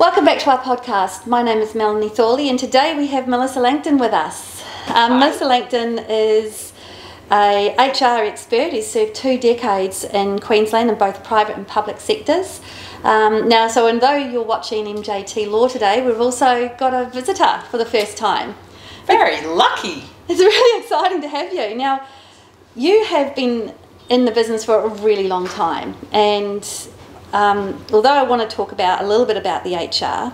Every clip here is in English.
Welcome back to our podcast. My name is Melanie Thorley and today we have Melissa Langton with us. Melissa Langton is a HR expert who served 2 decades in Queensland in both private and public sectors. And though you're watching MJT Law today, we've also got a visitor for the first time. Very lucky. It's really exciting to have you. Now, you have been in the business for a really long time and although I want to talk about a little bit about the HR,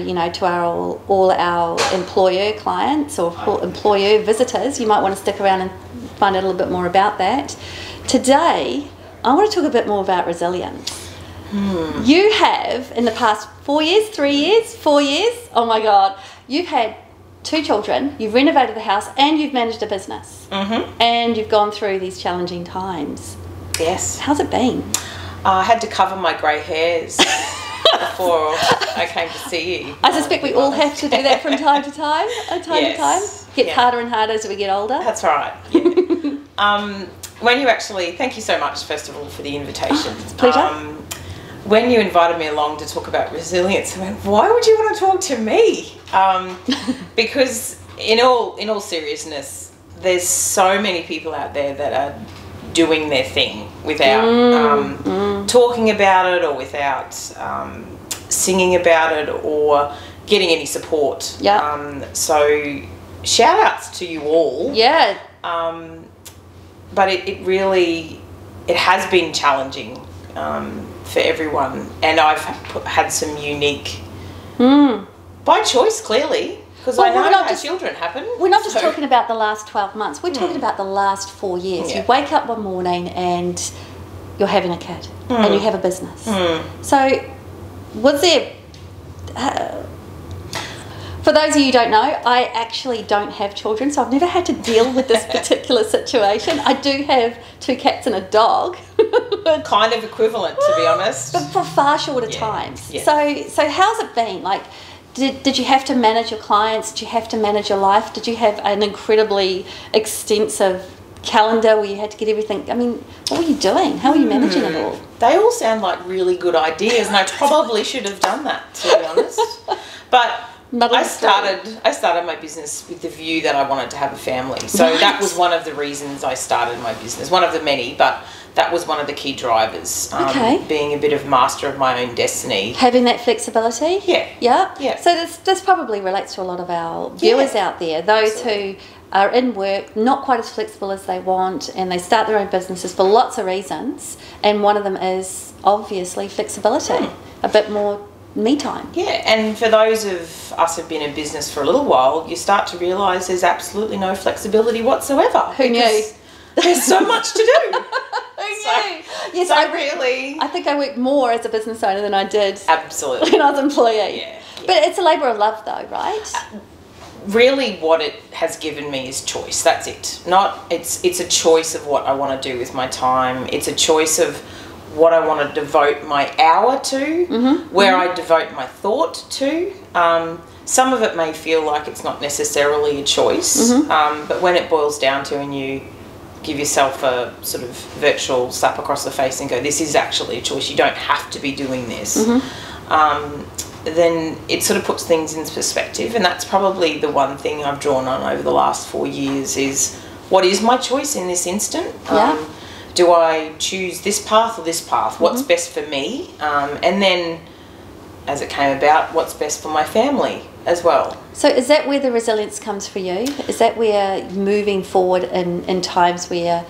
to our all our employer clients or employer visitors, you might want to stick around and find out a little bit more about that. Today, I want to talk a bit more about resilience. You have, in the past 4 years, oh my God, you've had 2 children, you've renovated the house and you've managed a business. And you've gone through these challenging times. Yes. How's it been? I had to cover my grey hairs before I came to see you. I suspect we all have to do that from time to time. It gets harder and harder as we get older. That's right. Yeah. Thank you so much, first of all, for the invitation. It's a pleasure. When you invited me along to talk about resilience, I went, why would you want to talk to me? Because in all seriousness, there's so many people out there that are doing their thing without talking about it or without singing about it or getting any support. Yeah. So shout outs to you all. Yeah. But it really has been challenging for everyone, and I've had some unique by choice, clearly. Because I know how children happen. We're not just talking about the last 12 months. We're talking about the last 4 years. Yeah. You wake up one morning and you're having a kid and you have a business. So was there... for those of you who don't know, I actually don't have children, so I've never had to deal with this particular situation. I do have 2 cats and a dog. Kind of equivalent, to be honest. But for far shorter times. Yeah. So how's it been? Like... Did you have to manage your clients? Did you have to manage your life? Did you have an incredibly extensive calendar where you had to get everything? I mean, what were you doing? How were you managing it all? They all sound like really good ideas, and I probably should have done that, to be honest. But I started my business with the view that I wanted to have a family. So that was one of the reasons I started my business. One of the many, but that was one of the key drivers. Being a bit of master of my own destiny. Having that flexibility. Yeah. Yeah. Yeah. So this probably relates to a lot of our viewers out there. Those who are in work, not quite as flexible as they want, and they start their own businesses for lots of reasons. And one of them is obviously flexibility. A bit more me time. Yeah, and for those of us who've been in business for a little while, you start to realise there's absolutely no flexibility whatsoever. Who knew? There's so much to do. Who knew? I think I worked more as a business owner than I did when I was an employee. Yeah. But it's a labour of love though, right? Really what it has given me is choice. That's it. It's a choice of what I want to do with my time. It's a choice of what I want to devote my hour to, where I devote my thought to. Some of it may feel like it's not necessarily a choice, but when it boils down to and you give yourself a sort of virtual slap across the face and go, this is actually a choice, you don't have to be doing this, then it sort of puts things in perspective. And that's probably the one thing I've drawn on over the last 4 years is, what is my choice in this instant? Do I choose this path or this path? What's best for me? And then, as it came about, what's best for my family as well. So is that where the resilience comes for you? Is that where moving forward in times where...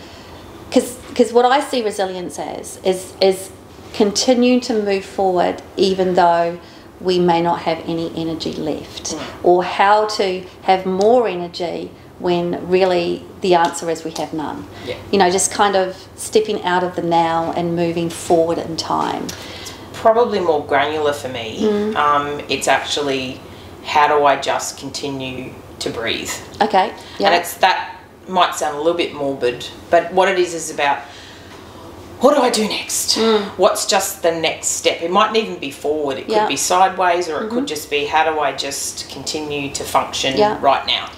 Because what I see resilience as is continuing to move forward even though we may not have any energy left, or how to have more energy when really the answer is we have none. Yeah. Just kind of stepping out of the now and moving forward in time. It's probably more granular for me. It's actually, how do I just continue to breathe? Okay. Yeah. And that might sound a little bit morbid, but what it is about, what do I do next? What's just the next step? It mightn't even be forward. It could be sideways, or it could just be, how do I just continue to function right now?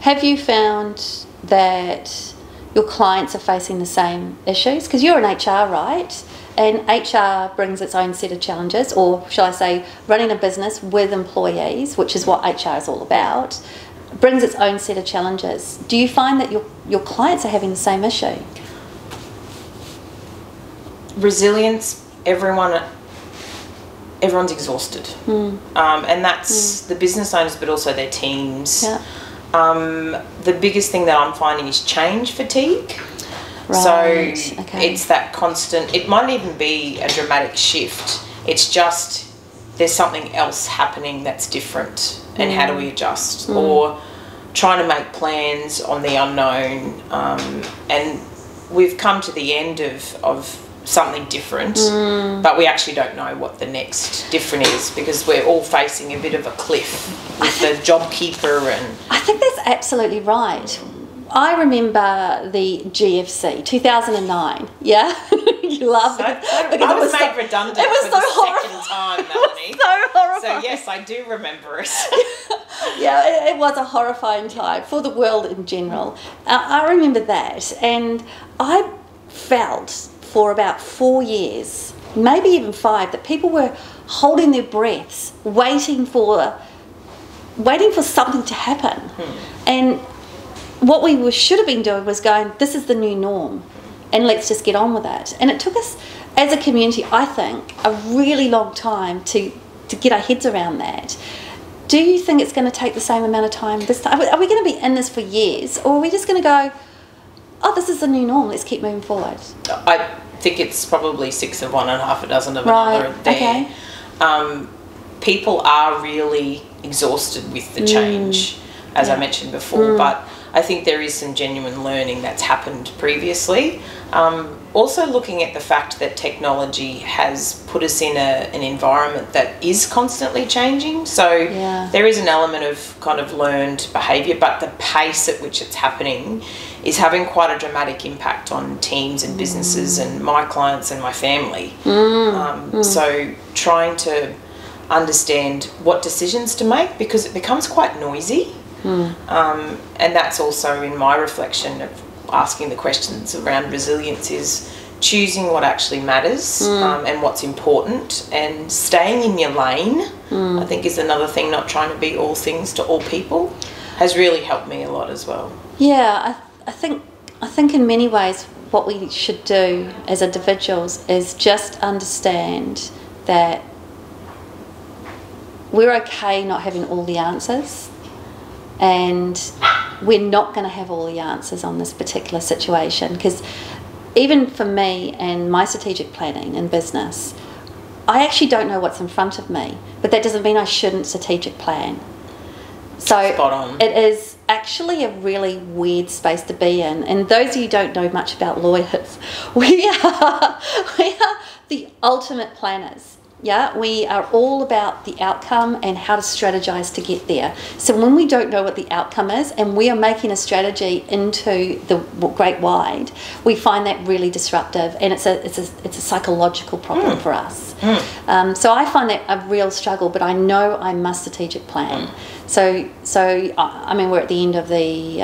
Have you found that your clients are facing the same issues? Because you're in HR, right? And HR brings its own set of challenges, or shall I say, running a business with employees, which is what HR is all about, brings its own set of challenges. Do you find that your clients are having the same issue? Resilience, everyone's exhausted. Mm. And that's the business owners, but also their teams. Yeah. The biggest thing that I'm finding is change fatigue. Right. So it's that constant, it might even be a dramatic shift. It's just there's something else happening that's different, and how do we adjust? Or trying to make plans on the unknown. And we've come to the end of something different, but we actually don't know what the next different is, because we're all facing a bit of a cliff with the JobKeeper. And I think that's absolutely right. I remember the GFC 2009. Yeah, you laugh. Because I was made redundant. It was so horrible. Time, Melanie. It was so horrifying. So yes, I do remember it. Yeah, it was a horrifying time for the world in general. I remember that, and I felt for about 4 years, maybe even 5, that people were holding their breaths, waiting for something to happen, and what we should have been doing was going, this is the new norm, and let's just get on with it. And it took us, as a community, I think, a really long time to get our heads around that. Do you think it's going to take the same amount of time this time? Are we going to be in this for years, or are we just going to go, oh, this is the new norm, let's keep moving forward? I think it's probably 6 of one and half a dozen of another there. Okay. People are really exhausted with the change, as I mentioned before, but I think there is some genuine learning that's happened previously. Also looking at the fact that technology has put us in an environment that is constantly changing. So there is an element of kind of learned behaviour, but the pace at which it's happening is having quite a dramatic impact on teams and businesses and my clients and my family. So trying to understand what decisions to make, because it becomes quite noisy. And that's also in my reflection of asking the questions around resilience, is choosing what actually matters and what's important, and staying in your lane, I think, is another thing. Not trying to be all things to all people has really helped me a lot as well. Yeah, I think in many ways what we should do as individuals is just understand that we're okay not having all the answers. And we're not going to have all the answers on this particular situation, because even for me and my strategic planning in business, I actually don't know what's in front of me, but that doesn't mean I shouldn't strategic plan. So spot on. It is actually a really weird space to be in, and those of you who don't know much about lawyers, we are the ultimate planners. Yeah, we are all about the outcome and how to strategize to get there. So when we don't know what the outcome is and we are making a strategy into the great wide, we find that really disruptive, and it's a psychological problem for us. So I find that a real struggle, but I know I must strategic plan. So I mean, we're at the end of the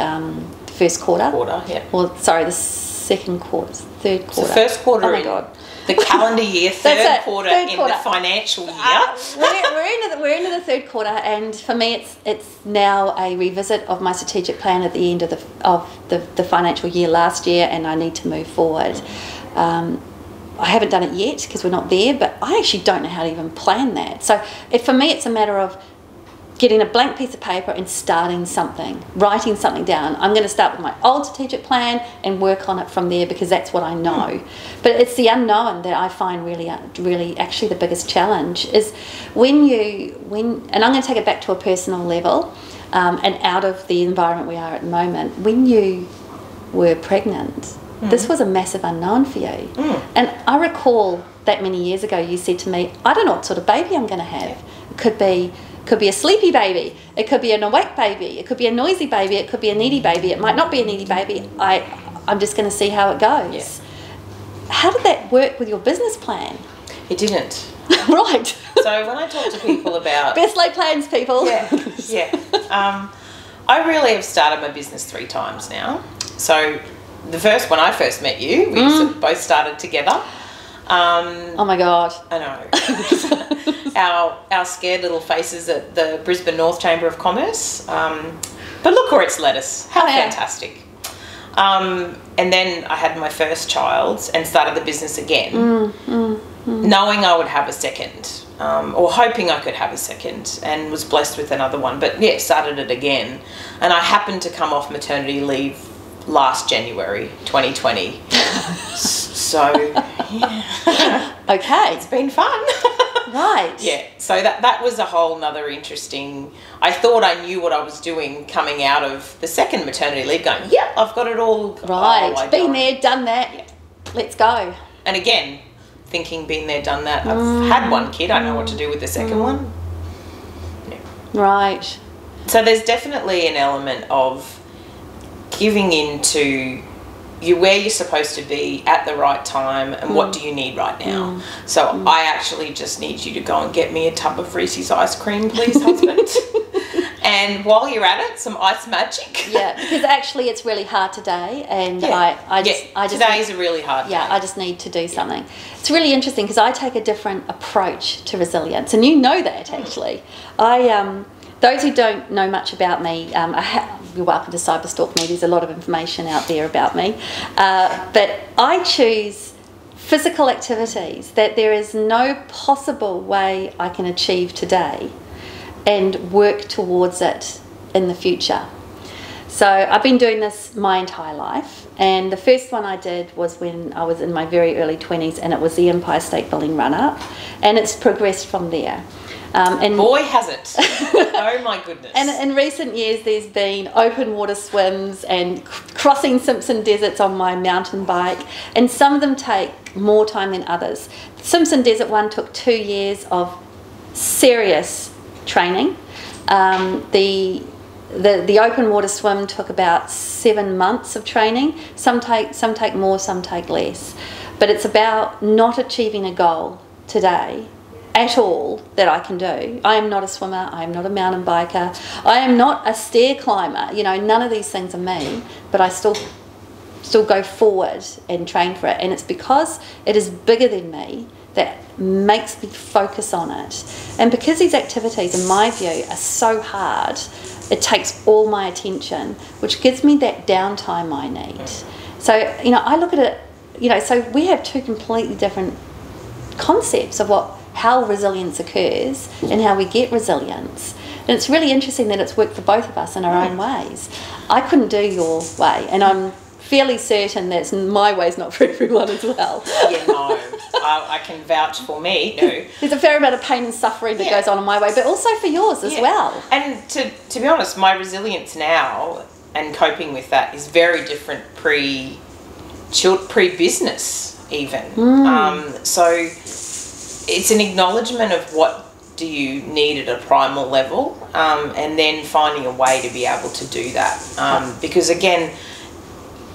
first quarter. Well, sorry, the second quarter, third quarter. So first quarter. Oh my God. The calendar year, third quarter in the financial year. We're into the third quarter, and for me, it's now a revisit of my strategic plan at the end of the financial year last year, and I need to move forward. I haven't done it yet because we're not there, but I actually don't know how to even plan that. So for me, it's a matter of getting a blank piece of paper and starting something, writing something down. I'm going to start with my old strategic plan and work on it from there, because that's what I know. But it's the unknown that I find really actually the biggest challenge is when and I'm going to take it back to a personal level and out of the environment we are at the moment. When you were pregnant, this was a massive unknown for you. And I recall that many years ago you said to me, I don't know what sort of baby I'm going to have. It could be a sleepy baby, it could be an awake baby, it could be a noisy baby, it could be a needy baby, it might not be a needy baby. I'm just going to see how it goes. How did that work with your business plan? It didn't. Right. So when I talk to people about... Best laid plans, people. I really have started my business 3 times now. So the first, when I first met you, we both started together. Oh my God. I know. Our scared little faces at the Brisbane North Chamber of Commerce. But look where it's led us. How fantastic. And then I had my first child and started the business again, knowing I would have a second, or hoping I could have a second, and was blessed with another one. But yeah, started it again. And I happened to come off maternity leave last January 2020. So yeah. Okay, it's been fun. Right. Yeah, so that was a whole nother interesting, I thought I knew what I was doing coming out of the second maternity leave, going, yeah, I've got it all. Right, oh, been there, done that, yeah. Let's go. And again, thinking been there, done that, I've had one kid, I know what to do with the second one. Yeah. Right. So there's definitely an element of giving in to where you're supposed to be at the right time and what do you need right now. So I actually just need you to go and get me a tub of Reese's ice cream, please, husband. And while you're at it, some ice magic. Yeah, because actually it's really hard today, and yeah. I just today is a really hard day. I just need to do something. It's really interesting because I take a different approach to resilience, and you know that actually. Those who don't know much about me, you're welcome to cyberstalk me. There's a lot of information out there about me. But I choose physical activities that there is no possible way I can achieve today and work towards it in the future. So I've been doing this my entire life. And the first one I did was when I was in my very early 20s, and it was the Empire State Building run-up. And it's progressed from there. And boy has it. Oh my goodness. And in recent years there's been open water swims and crossing Simpson Deserts on my mountain bike, and some of them take more time than others. The Simpson Desert one took 2 years of serious training. The open water swim took about 7 months of training. Some take more, some take less. But it's about not achieving a goal today at all that I can do. I am not a swimmer, I am not a mountain biker, I am not a stair climber, you know, none of these things are me, but I still go forward and train for it. And it's because it is bigger than me that makes me focus on it. And because these activities, in my view, are so hard, it takes all my attention, which gives me that downtime I need. So, you know, I look at it, you know, so we have two completely different concepts of how resilience occurs and how we get resilience. And it's really interesting that it's worked for both of us in our own ways. I couldn't do your way, and I'm fairly certain that my way's not for everyone as well. Yeah, no, I can vouch for me. No. There's a fair amount of pain and suffering that goes on in my way, but also for yours as well. And to be honest, my resilience now and coping with that is very different pre-business even. So it's an acknowledgement of what do you need at a primal level, and then finding a way to be able to do that. Because again,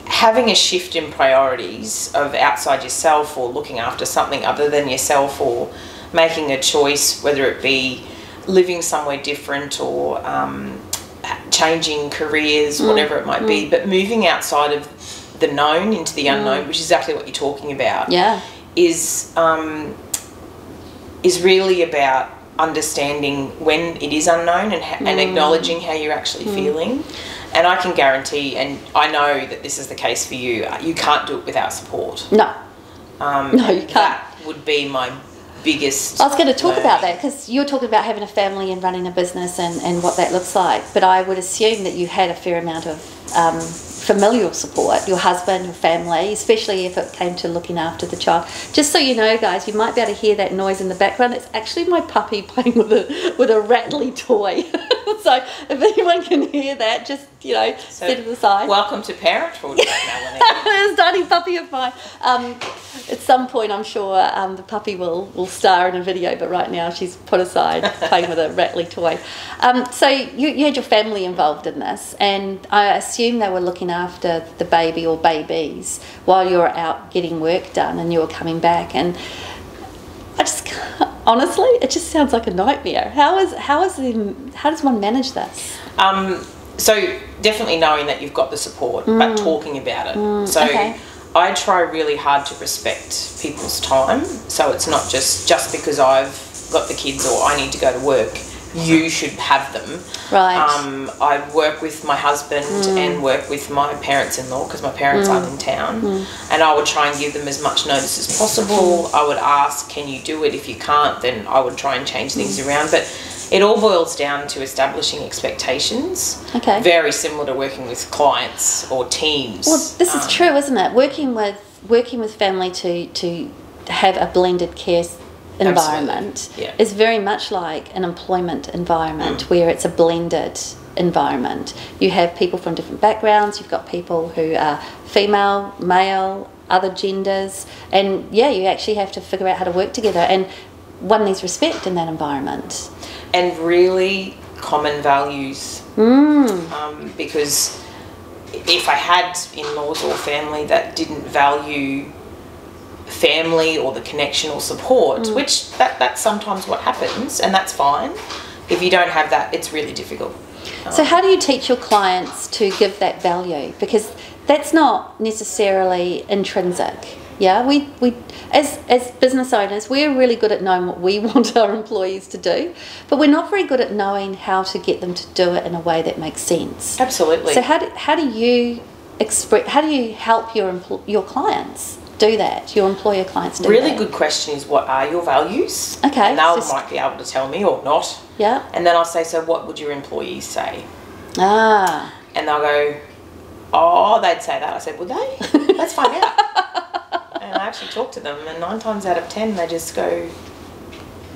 having a shift in priorities of outside yourself, or looking after something other than yourself, or making a choice, whether it be living somewhere different or changing careers, whatever it might be, but moving outside of the known into the unknown, which is exactly what you're talking about, is really about understanding when it is unknown and acknowledging how you're actually feeling. And I can guarantee, and I know that this is the case for you, you can't do it without support. No. No, you can't. That would be my biggest... I was going to talk about that, because you're talking about having a family and running a business and what that looks like. But I would assume that you had a fair amount of familial support, your husband, your family, especially if it came to looking after the child. Just so you know, guys, you might be able to hear that noise in the background. It's actually my puppy playing with a rattly toy. So if anyone can hear that, just, you know, so sit to the side. Welcome to parenthood, Melanie. This tiny puppy of mine. At some point, I'm sure the puppy will star in a video, but right now she's put aside playing with a rattly toy. So you had your family involved in this, and I assume they were looking after the baby or babies while you were out getting work done and you were coming back. And I just can't. Honestly, it just sounds like a nightmare. How does one manage this? So definitely knowing that you've got the support, but talking about it. So I try really hard to respect people's time, so it's not just because I've got the kids or I need to go to work, you should have them. Right. I work with my husband and work with my parents-in-law because my parents aren't in town, and I would try and give them as much notice as possible. I would ask, can you do it? If you can't, then I would try and change things around. But it all boils down to establishing expectations. Okay. Very similar to working with clients or teams. Well, this is true, isn't it? Working with family to have a blended care environment is very much like an employment environment where it's a blended environment. You have people from different backgrounds, you've got people who are female, male, other genders, and yeah, you actually have to figure out how to work together, and one needs respect in that environment. And really common values, because if I had in-laws or family that didn't value family or the connection or support, which that's sometimes what happens, and that's fine. If you don't have that, it's really difficult. So how do you teach your clients to give that value? Because that's not necessarily intrinsic. Yeah, we as business owners, we're really good at knowing what we want our employees to do, but we're not very good at knowing how to get them to do it in a way that makes sense. Absolutely. So how do you help your clients do that, your employer clients do that? Really good question is, what are your values? Okay. And they might be able to tell me or not. Yeah. And then I'll say, so what would your employees say? Ah. And they'll go, oh, they'd say that. I said, would they? Let's find out. And I actually talk to them, and 9 times out of 10 they just go,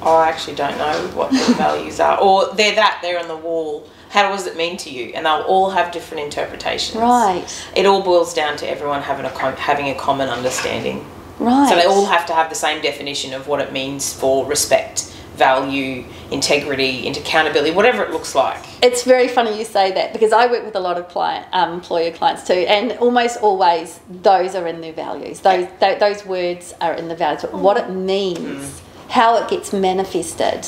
oh, I actually don't know what their values are, or they're on the wall, how does it mean to you? And they'll all have different interpretations. Right. It all boils down to everyone having a common understanding. Right. So they all have to have the same definition of what it means for respect, value, integrity, and accountability, whatever it looks like. It's very funny you say that, because I work with a lot of employer clients too, and almost always those are in their values. Those words are in the values, but what it means, how it gets manifested,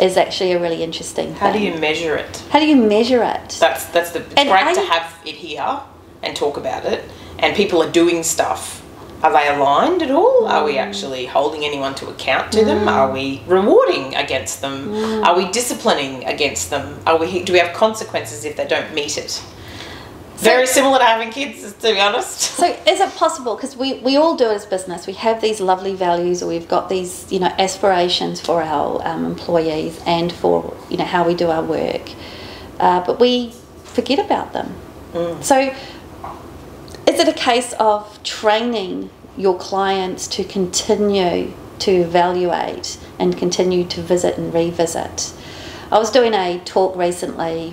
is actually a really interesting thing. How do you measure it? How do you measure it? It's great to have it here and talk about it, and people are doing stuff. Are they aligned at all? Are we actually holding anyone to account to them? Are we rewarding against them? Are we disciplining against them? Do we have consequences if they don't meet it? Very similar to having kids, to be honest. So is it possible, because we all do it as business, we have these lovely values, or we've got these, you know, aspirations for our employees and for, you know, how we do our work, but we forget about them. So is it a case of training your clients to continue to evaluate and continue to visit and revisit? I was doing a talk recently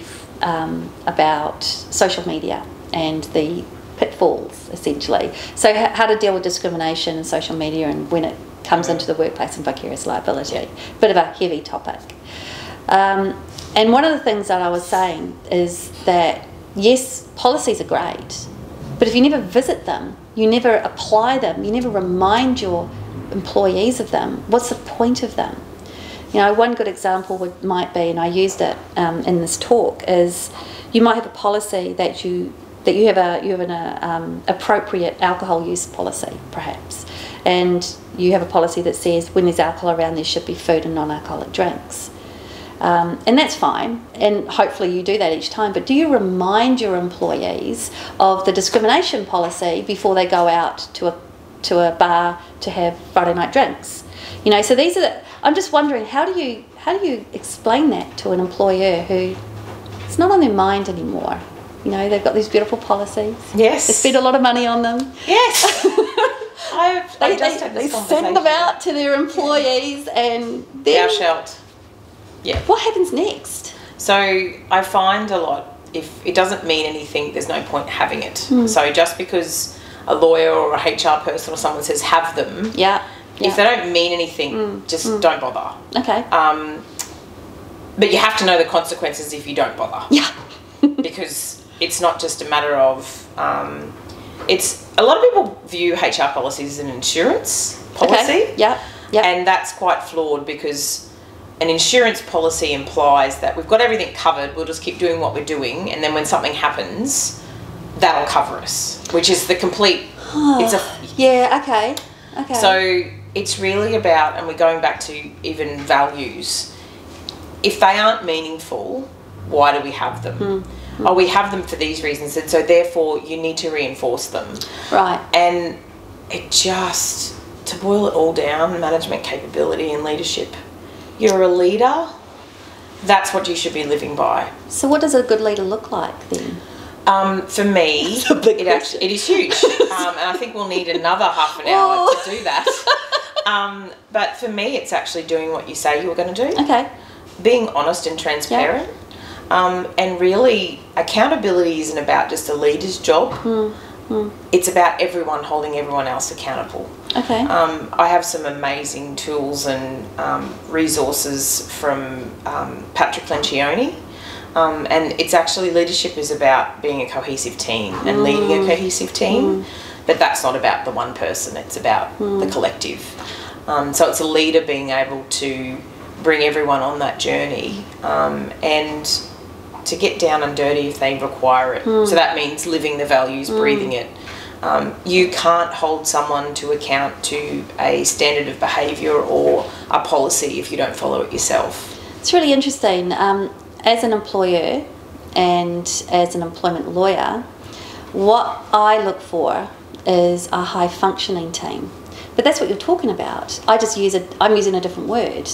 about social media and the pitfalls, essentially. So how to deal with discrimination in social media and when it comes into the workplace and vicarious liability. Bit of a heavy topic. And one of the things that I was saying is that, yes, policies are great, but if you never visit them, you never apply them, you never remind your employees of them, what's the point of them? You know, one good example might be, and I used it in this talk, is you might have a policy that you have an appropriate alcohol use policy, perhaps, and you have a policy that says when there's alcohol around, there should be food and non-alcoholic drinks. And that's fine, and hopefully you do that each time, but do you remind your employees of the discrimination policy before they go out to a bar to have Friday night drinks? You know, so these are the, I'm just wondering, how do you explain that to an employer who, it's not on their mind anymore? You know, they've got these beautiful policies. Yes. They spend a lot of money on them. Yes. They send them out to their employees, and they're shelled. Yeah. What happens next? So I find a lot, if it doesn't mean anything, there's no point having it. So just because a lawyer or a HR person or someone says have them, if they don't mean anything, just don't bother. Okay. But you have to know the consequences if you don't bother. Yeah. Because it's not just a matter of, a lot of people view HR policies as an insurance policy. Okay. Yeah. Yeah. And that's quite flawed, because an insurance policy implies that we've got everything covered, we'll just keep doing what we're doing, and then when something happens, that'll cover us, which is the complete It's a okay. So it's really about, and we're going back to even values. If they aren't meaningful, why do we have them? Mm-hmm. Oh, we have them for these reasons, and so therefore you need to reinforce them. Right. And it just, to boil it all down, management capability and leadership. You're a leader, that's what you should be living by. So what does a good leader look like then? For me, it is huge. And I think we'll need another half an hour to do that. But for me, it's actually doing what you say you were going to do. Okay. Being honest and transparent. Yep. And really, accountability isn't about just a leader's job. It's about everyone holding everyone else accountable. Okay. I have some amazing tools and resources from Patrick Lencioni. And it's actually, leadership is about being a cohesive team and leading a cohesive team, but that's not about the one person, it's about the collective. So it's a leader being able to bring everyone on that journey and to get down and dirty if they require it. So that means living the values, breathing it. You can't hold someone to account to a standard of behaviour or a policy if you don't follow it yourself. It's really interesting. As an employer and as an employment lawyer, what I look for is a high functioning team. But that's what you're talking about. I just use a, I'm using a different word.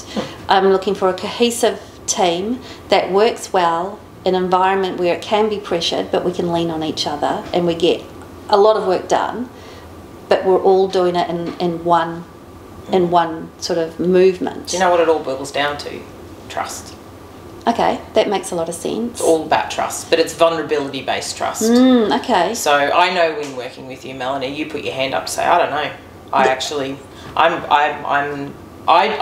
I'm looking for a cohesive team that works well in an environment where it can be pressured, but we can lean on each other and we get a lot of work done, but we're all doing it in one sort of movement. Do you know what it all boils down to? Trust. Okay, that makes a lot of sense. It's all about trust, but it's vulnerability-based trust. Okay. So I know when working with you, Melanie, you put your hand up and say, I don't know. I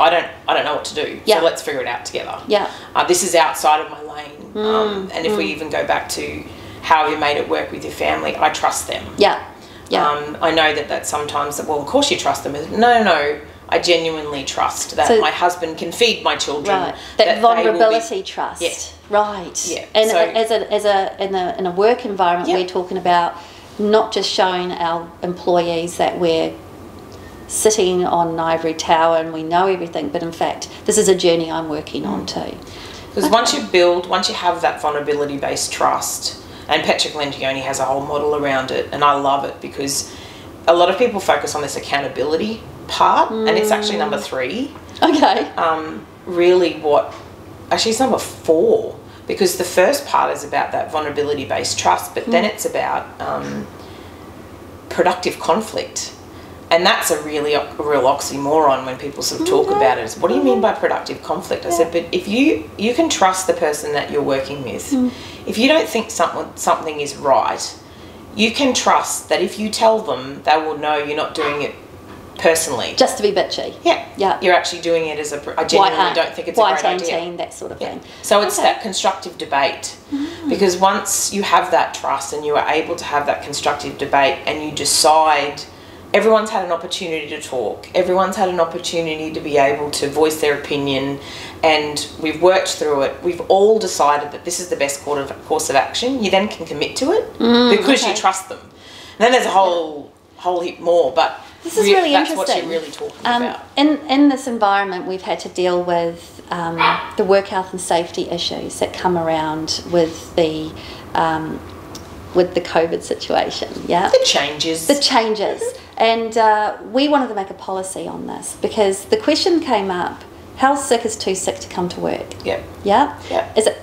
don't know what to do. Yeah. So let's figure it out together. Yeah. This is outside of my lane. And if we even go back to how you made it work with your family, I trust them. Yeah. Yeah. I know that sometimes, well, of course you trust them. No. I genuinely trust that my husband can feed my children. Right. That vulnerability trust. Yeah. Right. Yeah. And so, in a work environment, we're talking about not just showing our employees that we're sitting on an ivory tower and we know everything, but in fact, this is a journey I'm working on too. Because once you have that vulnerability-based trust, and Patrick Lencioni has a whole model around it, and I love it because a lot of people focus on this accountability part, and it's actually number 3. Okay. Actually it's number 4, because the first part is about that vulnerability-based trust, but then it's about productive conflict. And that's a real oxymoron when people sort of talk about it. It's, what do you mean by productive conflict? I said, but if you can trust the person that you're working with, if you don't think something is right, you can trust that if you tell them, they will know you're not doing it personally, just to be bitchy. Yeah, yeah. You're actually doing it as a. I genuinely don't think it's a great idea. That sort of thing. So it's that constructive debate, because once you have that trust and you are able to have that constructive debate, and you decide, everyone's had an opportunity to talk. Everyone's had an opportunity to be able to voice their opinion, and we've worked through it. We've all decided that this is the best course of action. You then can commit to it because you trust them. And then there's a whole heap more, but. This is really interesting. That's what you're really talking about. In this environment, we've had to deal with the work health and safety issues that come around with the COVID situation. Yeah. The changes, and we wanted to make a policy on this because the question came up: how sick is too sick to come to work? Yeah. Yeah. Yeah. Is it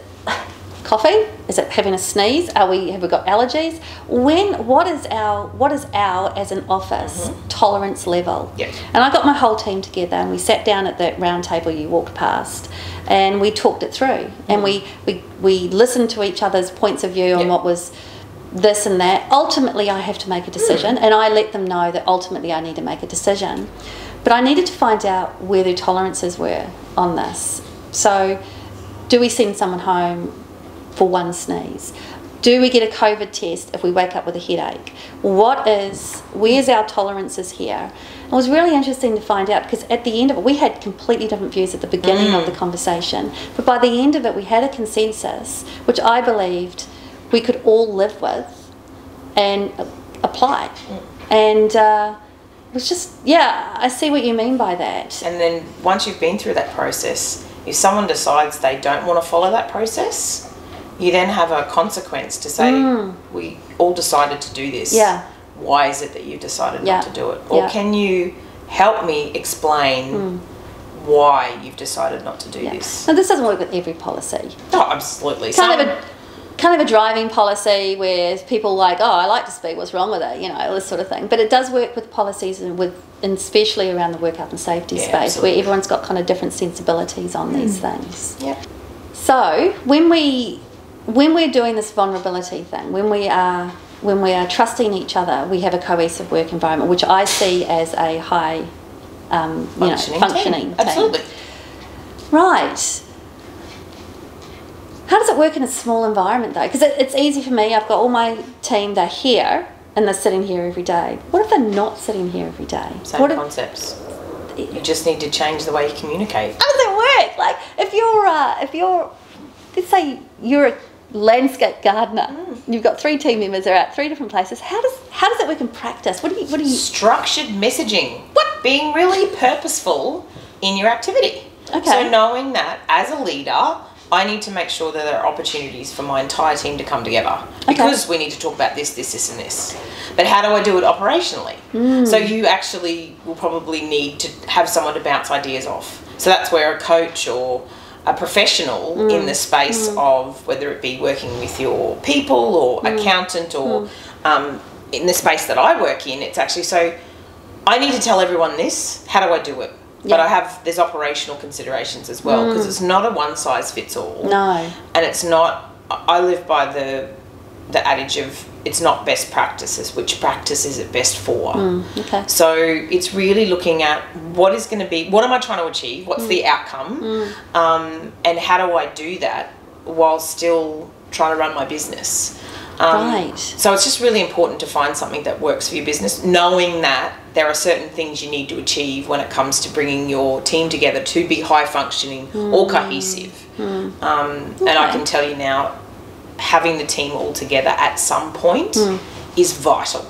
coughing? Is it having a sneeze? Have we got allergies? What is our as an office tolerance level? Yes. And I got my whole team together and we sat down at that round table you walked past and we talked it through and we listened to each other's points of view on what was this and that. Ultimately I have to make a decision and I let them know that ultimately I need to make a decision. But I needed to find out where their tolerances were on this. So do we send someone home for one sneeze? Do we get a COVID test if we wake up with a headache? Where's our tolerances here? It was really interesting to find out because at the end of it, we had completely different views at the beginning of the conversation, but by the end of it, we had a consensus, which I believed we could all live with and apply. And it was just, yeah, I see what you mean by that. And then once you've been through that process, if someone decides they don't want to follow that process, you then have a consequence to say, we all decided to do this. Yeah. Why is it that you decided not to do it? Or can you help me explain why you've decided not to do this? Now, this doesn't work with every policy. Oh, absolutely. Kind of a driving policy where people like, oh, I like to speak, what's wrong with it? You know, this sort of thing. But it does work with policies and with, and especially around the work health and safety space, where everyone's got kind of different sensibilities on these things. Yeah. So when we're doing this vulnerability thing, when we are trusting each other, we have a cohesive work environment, which I see as a high functioning team. Absolutely. Right. How does it work in a small environment though? Because it's easy for me. I've got all my team, they're here and they're sitting here every day. What if they're not sitting here every day? Same concepts. You just need to change the way you communicate. How does it work? Like if you're, let's say you're a landscape gardener. You've got 3 team members. They're at 3 different places. How does it work in practice? What do you? Structured messaging. What? Being really purposeful in your activity. Okay. So knowing that as a leader, I need to make sure that there are opportunities for my entire team to come together because we need to talk about this, this, this, and this. But how do I do it operationally? So you actually will probably need to have someone to bounce ideas off. So that's where a coach or a professional in the space of, whether it be working with your people or accountant or in the space that I work in, it's actually, so I need to tell everyone this, how do I do it? But there's operational considerations as well, because it's not a one size fits all. No. And it's not, I live by the adage of, it's not best practices, which practice is it best for? Okay. So it's really looking at what is going to be, what am I trying to achieve? What's the outcome? And how do I do that while still trying to run my business? Right. So it's just really important to find something that works for your business, knowing that there are certain things you need to achieve when it comes to bringing your team together to be high functioning or cohesive. Okay. And I can tell you now, having the team all together at some point is vital.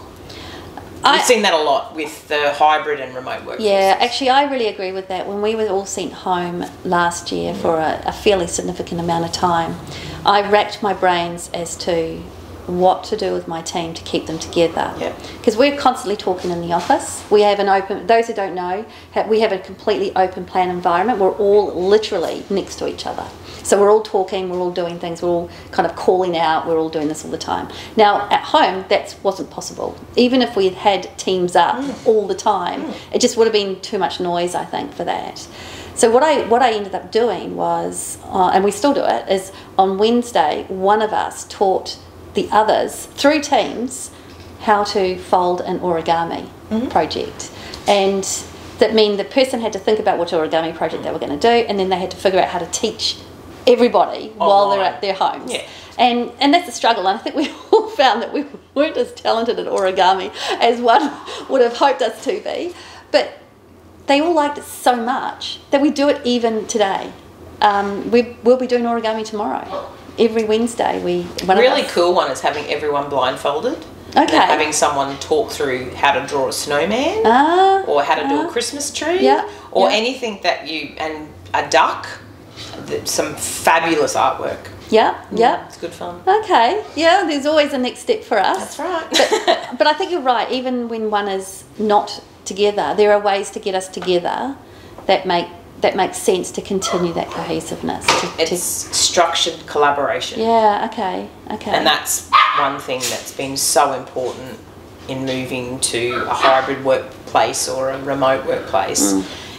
We've seen that a lot with the hybrid and remote work. Yeah, actually I really agree with that. When we were all sent home last year for a fairly significant amount of time, I racked my brains as to what to do with my team to keep them together, because we're constantly talking in the office. We have an open, those who don't know, we have a completely open plan environment. We're all literally next to each other, so we're all talking, we're all doing things, we're all kind of calling out, we're all doing this all the time. Now at home that wasn't possible. Even if we had teams up all the time, it just would have been too much noise, I think, for that. So what I ended up doing was, and we still do it, is on Wednesday one of us taught the others through Teams how to fold an origami project, and that meant the person had to think about what origami project they were going to do, and then they had to figure out how to teach everybody online while they're at their homes. And that's a struggle, and I think we all found that we weren't as talented at origami as one would have hoped us to be, but they all liked it so much that we do it even today. We'll be doing origami tomorrow. Every Wednesday cool one is having everyone blindfolded. Okay. And having someone talk through how to draw a snowman or how to do a Christmas tree or anything that you, and a duck. Some fabulous artwork. Yeah. It's good fun. Okay. Yeah, there's always a next step for us. That's right. But I think you're right, even when one is not together, there are ways to get us together that makes sense to continue that cohesiveness. It's structured collaboration. Yeah, okay. And that's one thing that's been so important in moving to a hybrid workplace or a remote workplace,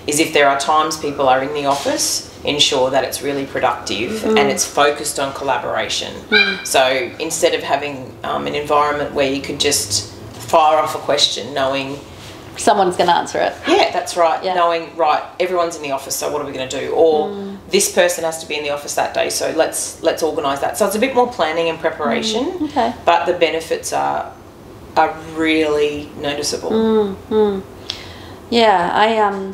is if there are times people are in the office, ensure that it's really productive and it's focused on collaboration. So instead of having an environment where you could just fire off a question knowing someone's going to answer it. Yeah, that's right. Yeah. Knowing, right, everyone's in the office, so what are we going to do? Or this person has to be in the office that day, so let's organise that. So it's a bit more planning and preparation, but the benefits are really noticeable. Yeah,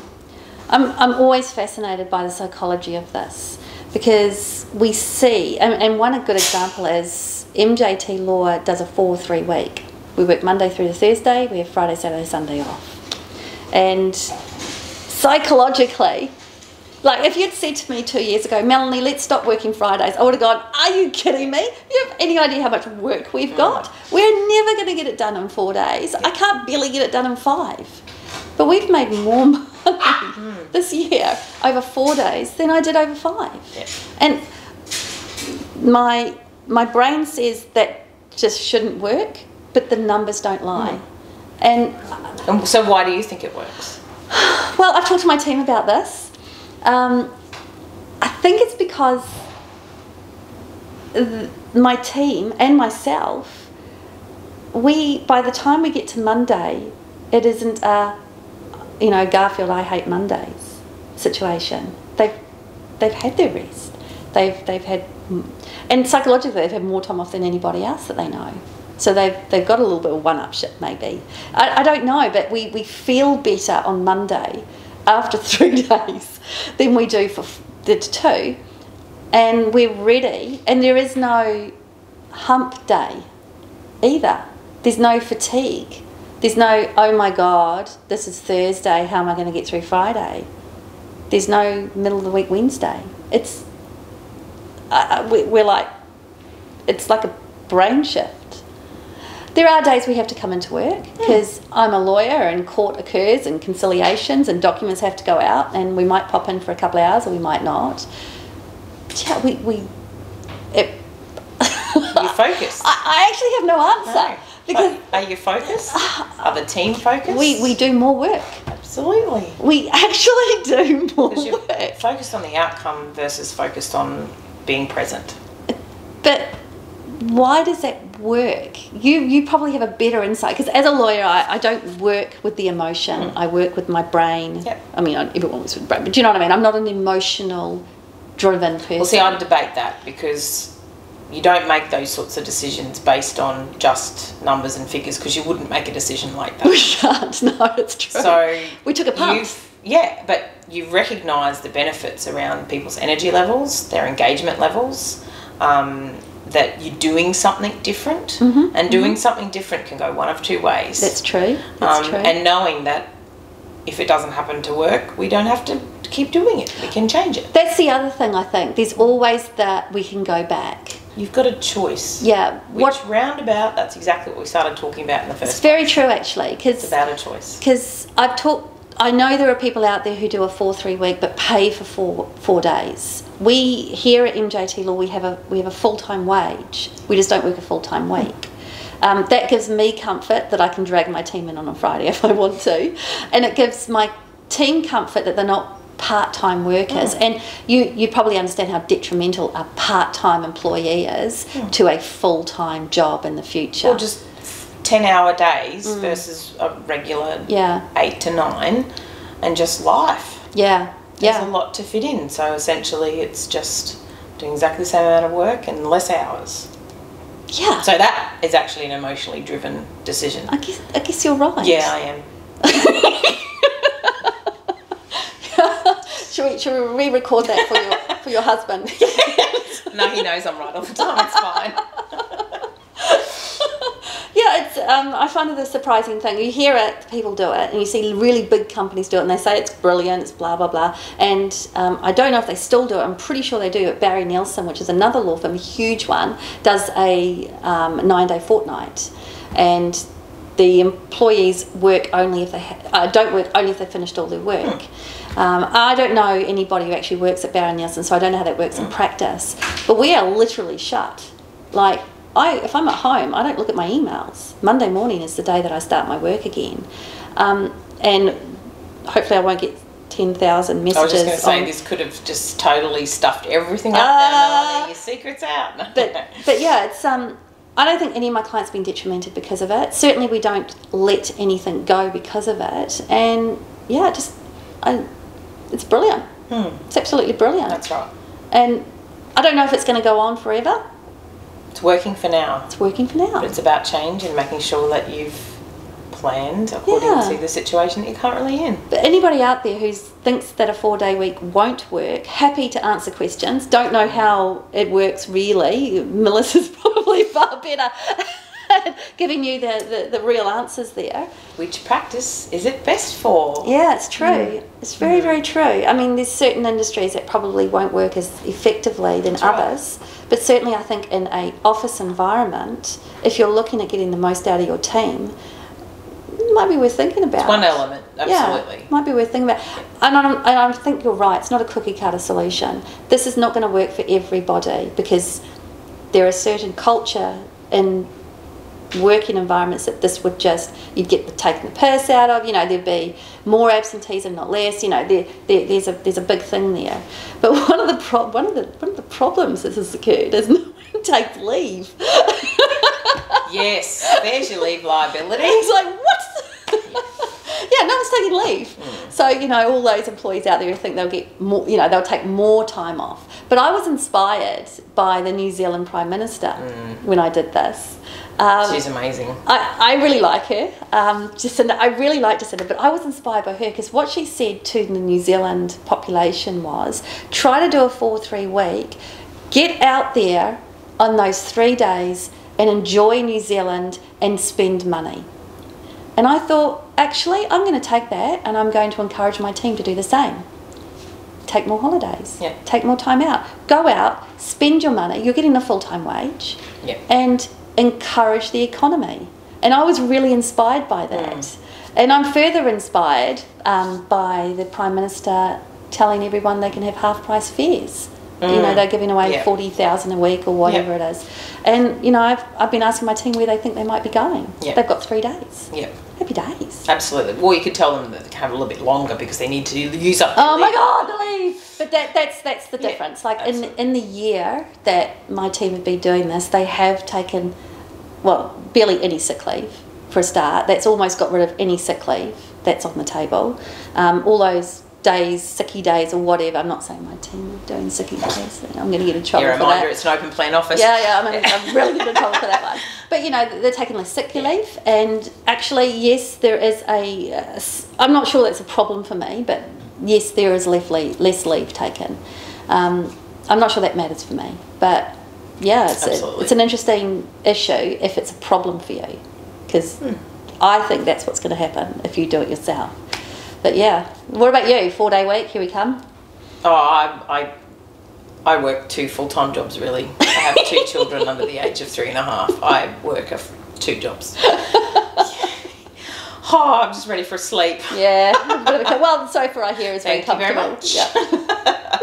I'm always fascinated by the psychology of this, because we see, and one good example is MJT Law does a 4-3 week. We work Monday through to Thursday. We have Friday, Saturday, Sunday off. And psychologically, like if you'd said to me 2 years ago, Melanie, let's stop working Fridays, I would have gone, are you kidding me? You have any idea how much work we've got? We're never going to get it done in 4 days. I can't barely get it done in 5. But we've made more money this year over 4 days than I did over 5. Yeah. And my brain says that just shouldn't work, but the numbers don't lie. And so why do you think it works? Well, I've talked to my team about this. I think it's because my team and myself, by the time we get to Monday, it isn't a, you know, Garfield, I hate Mondays situation. They've had their rest. They've had, and psychologically they've had more time off than anybody else that they know. So they've got a little bit of one-upship maybe. I don't know, but we feel better on Monday after 3 days than we do for the 2, and we're ready, and there is no hump day either. There's no fatigue. There's no, oh my God, this is Thursday, how am I going to get through Friday? There's no middle of the week Wednesday. It's, we're like, it's like a brain shift. There are days we have to come into work because I'm a lawyer and court occurs and conciliations and documents have to go out, and we might pop in for a couple of hours or we might not. But yeah, you focus. I actually have no answer. No. Because are you focused? Are the team focused? We do more work. Absolutely. We actually do more work. Focused on the outcome versus focused on being present. But why does that work? You probably have a better insight, because as a lawyer, I don't work with the emotion. I work with my brain. Yep. I mean, everyone works with the brain, but do you know what I mean? I'm not an emotional-driven person. Well, see, I'd debate that, because you don't make those sorts of decisions based on just numbers and figures, because you wouldn't make a decision like that. We can't, no, it's true. So we took a punt. Yeah, but you recognise the benefits around people's energy levels, their engagement levels, that you're doing something different, and doing something different can go one of two ways. That's true, that's true. And knowing that if it doesn't happen to work, we don't have to keep doing it. We can change it. That's the other thing, I think. There's always that we can go back. You've got a choice. Yeah. Which roundabout, that's exactly what we started talking about in the first place. It's very true, actually. It's about a choice. Because I know there are people out there who do a 4-3 week but pay for four days. We, here at MJT Law, we have a full-time wage. We just don't work a full-time week. That gives me comfort that I can drag my team in on a Friday if I want to. And it gives my team comfort that they're not part-time workers, and you probably understand how detrimental a part-time employee is to a full-time job in the future. Or just 10-hour days versus a regular 8 to 9, and just life. Yeah, there's a lot to fit in. So essentially, it's just doing exactly the same amount of work and less hours. Yeah. So that is actually an emotionally driven decision. I guess you're right. Yeah, I am. Should we re-record that for your husband? No, he knows I'm right all the time. It's fine. Yeah, it's. I find it a surprising thing. You hear it, people do it, and you see really big companies do it, and they say it's brilliant, it's blah blah blah. And I don't know if they still do it. I'm pretty sure they do. But Barry Nelson, which is another law firm, a huge one, does a 9-day fortnight, and the employees work only if they don't work only if they finished all their work. I don't know anybody who actually works at Barry Nelson, so I don't know how that works in practice. But we are literally shut. Like, if I'm at home, I don't look at my emails. Monday morning is the day that I start my work again. And hopefully I won't get 10,000 messages. I was just going to say, this could have just totally stuffed everything up now. Your secret's out. But yeah, it's... I don't think any of my clients have been detrimented because of it. Certainly we don't let anything go because of it. And, yeah, just... it's brilliant. It's absolutely brilliant. That's right. And I don't know if it's going to go on forever. It's working for now. It's working for now. But it's about change and making sure that you've planned according to the situation that you're currently in. But anybody out there who thinks that a 4-day week won't work, happy to answer questions. Don't know how it works really. Melissa's probably far better giving you the real answers there. Which practice is it best for? Yeah, it's true. Mm. It's very, very true. I mean, there's certain industries that probably won't work as effectively than others, but certainly I think in an office environment, if you're looking at getting the most out of your team, it might be worth thinking about. It's one element, absolutely. Yeah, might be worth thinking about. And I think you're right, it's not a cookie cutter solution. This is not going to work for everybody, because there are certain culture in working environments that this would just, you'd get taken the piss out of, you know, there'd be more absenteeism, not less, you know, there's a big thing there. But one of the problems that has occurred is no one takes leave. Yes, there's your leave liability. And it's like, what? Yeah, no one's taking leave. Mm. So, you know, all those employees out there who think they'll get more, you know, they'll take more time off. But I was inspired by the New Zealand Prime Minister when I did this. She's amazing. I really like her. Jacinda, I really like Jacinda, but I was inspired by her because what she said to the New Zealand population was, try to do a 4-3 week, get out there on those 3 days and enjoy New Zealand and spend money. And I thought, actually, I'm going to take that and I'm going to encourage my team to do the same. Take more holidays. Yeah. Take more time out. Go out, spend your money. You're getting a full-time wage. Yeah. And encourage the economy. And I was really inspired by that. Mm. And I'm further inspired by the Prime Minister telling everyone they can have half-price fares. Mm. You know, they're giving away 40,000 a week or whatever it is. And, you know, I've been asking my team where they think they might be going. Yeah. They've got 3 days. Yeah. Happy days. Absolutely. Well, you could tell them that they can have a little bit longer because they need to use up. Oh, my God, leave! But that's the difference. Like, in the year that my team have been doing this, they have taken, well, barely any sick leave for a start. That's almost got rid of any sick leave that's on the table. All those days, sicky days or whatever. I'm not saying my team are doing sicky days. I'm going to get in trouble for that. Reminder, it's an open plan office. Yeah, yeah, I'm really getting in trouble for that one. But, you know, they're taking less sick leave, and actually, yes, there is a... I'm not sure that's a problem for me, but yes, there is less leave taken. I'm not sure that matters for me, but, yeah, it's an interesting issue if it's a problem for you, because I think that's what's going to happen if you do it yourself. But yeah, what about you? 4 day week, here we come. Oh, I work two full-time jobs, really. I have two children under the age of 3 and a half. I work two jobs. Oh, I'm just ready for sleep. Yeah. Well, the sofa I hear is very comfortable. Thank you very much. Yeah.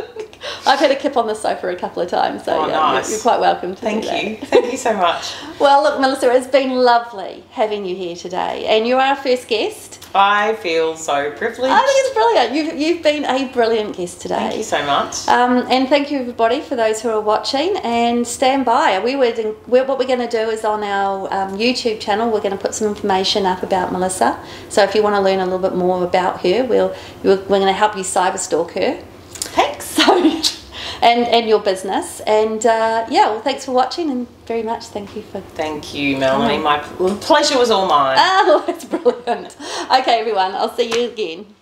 I've had a kip on the sofa a couple of times, so nice. You're quite welcome to do that. Thank you. Thank you so much. Well, look, Melissa, it's been lovely having you here today, and you are our first guest. I feel so privileged. I think it's brilliant. You've been a brilliant guest today. Thank you so much. And thank you, everybody, for those who are watching, and stand by. What we're going to do is on our YouTube channel, we're going to put some information up about Melissa. So if you want to learn a little bit more about her, we're going to help you cyberstalk her. Thanks. And your business, and yeah, well, thanks for watching, and very much thank you, Melanie. My pleasure was all mine. Oh, that's brilliant. Okay, everyone, I'll see you again.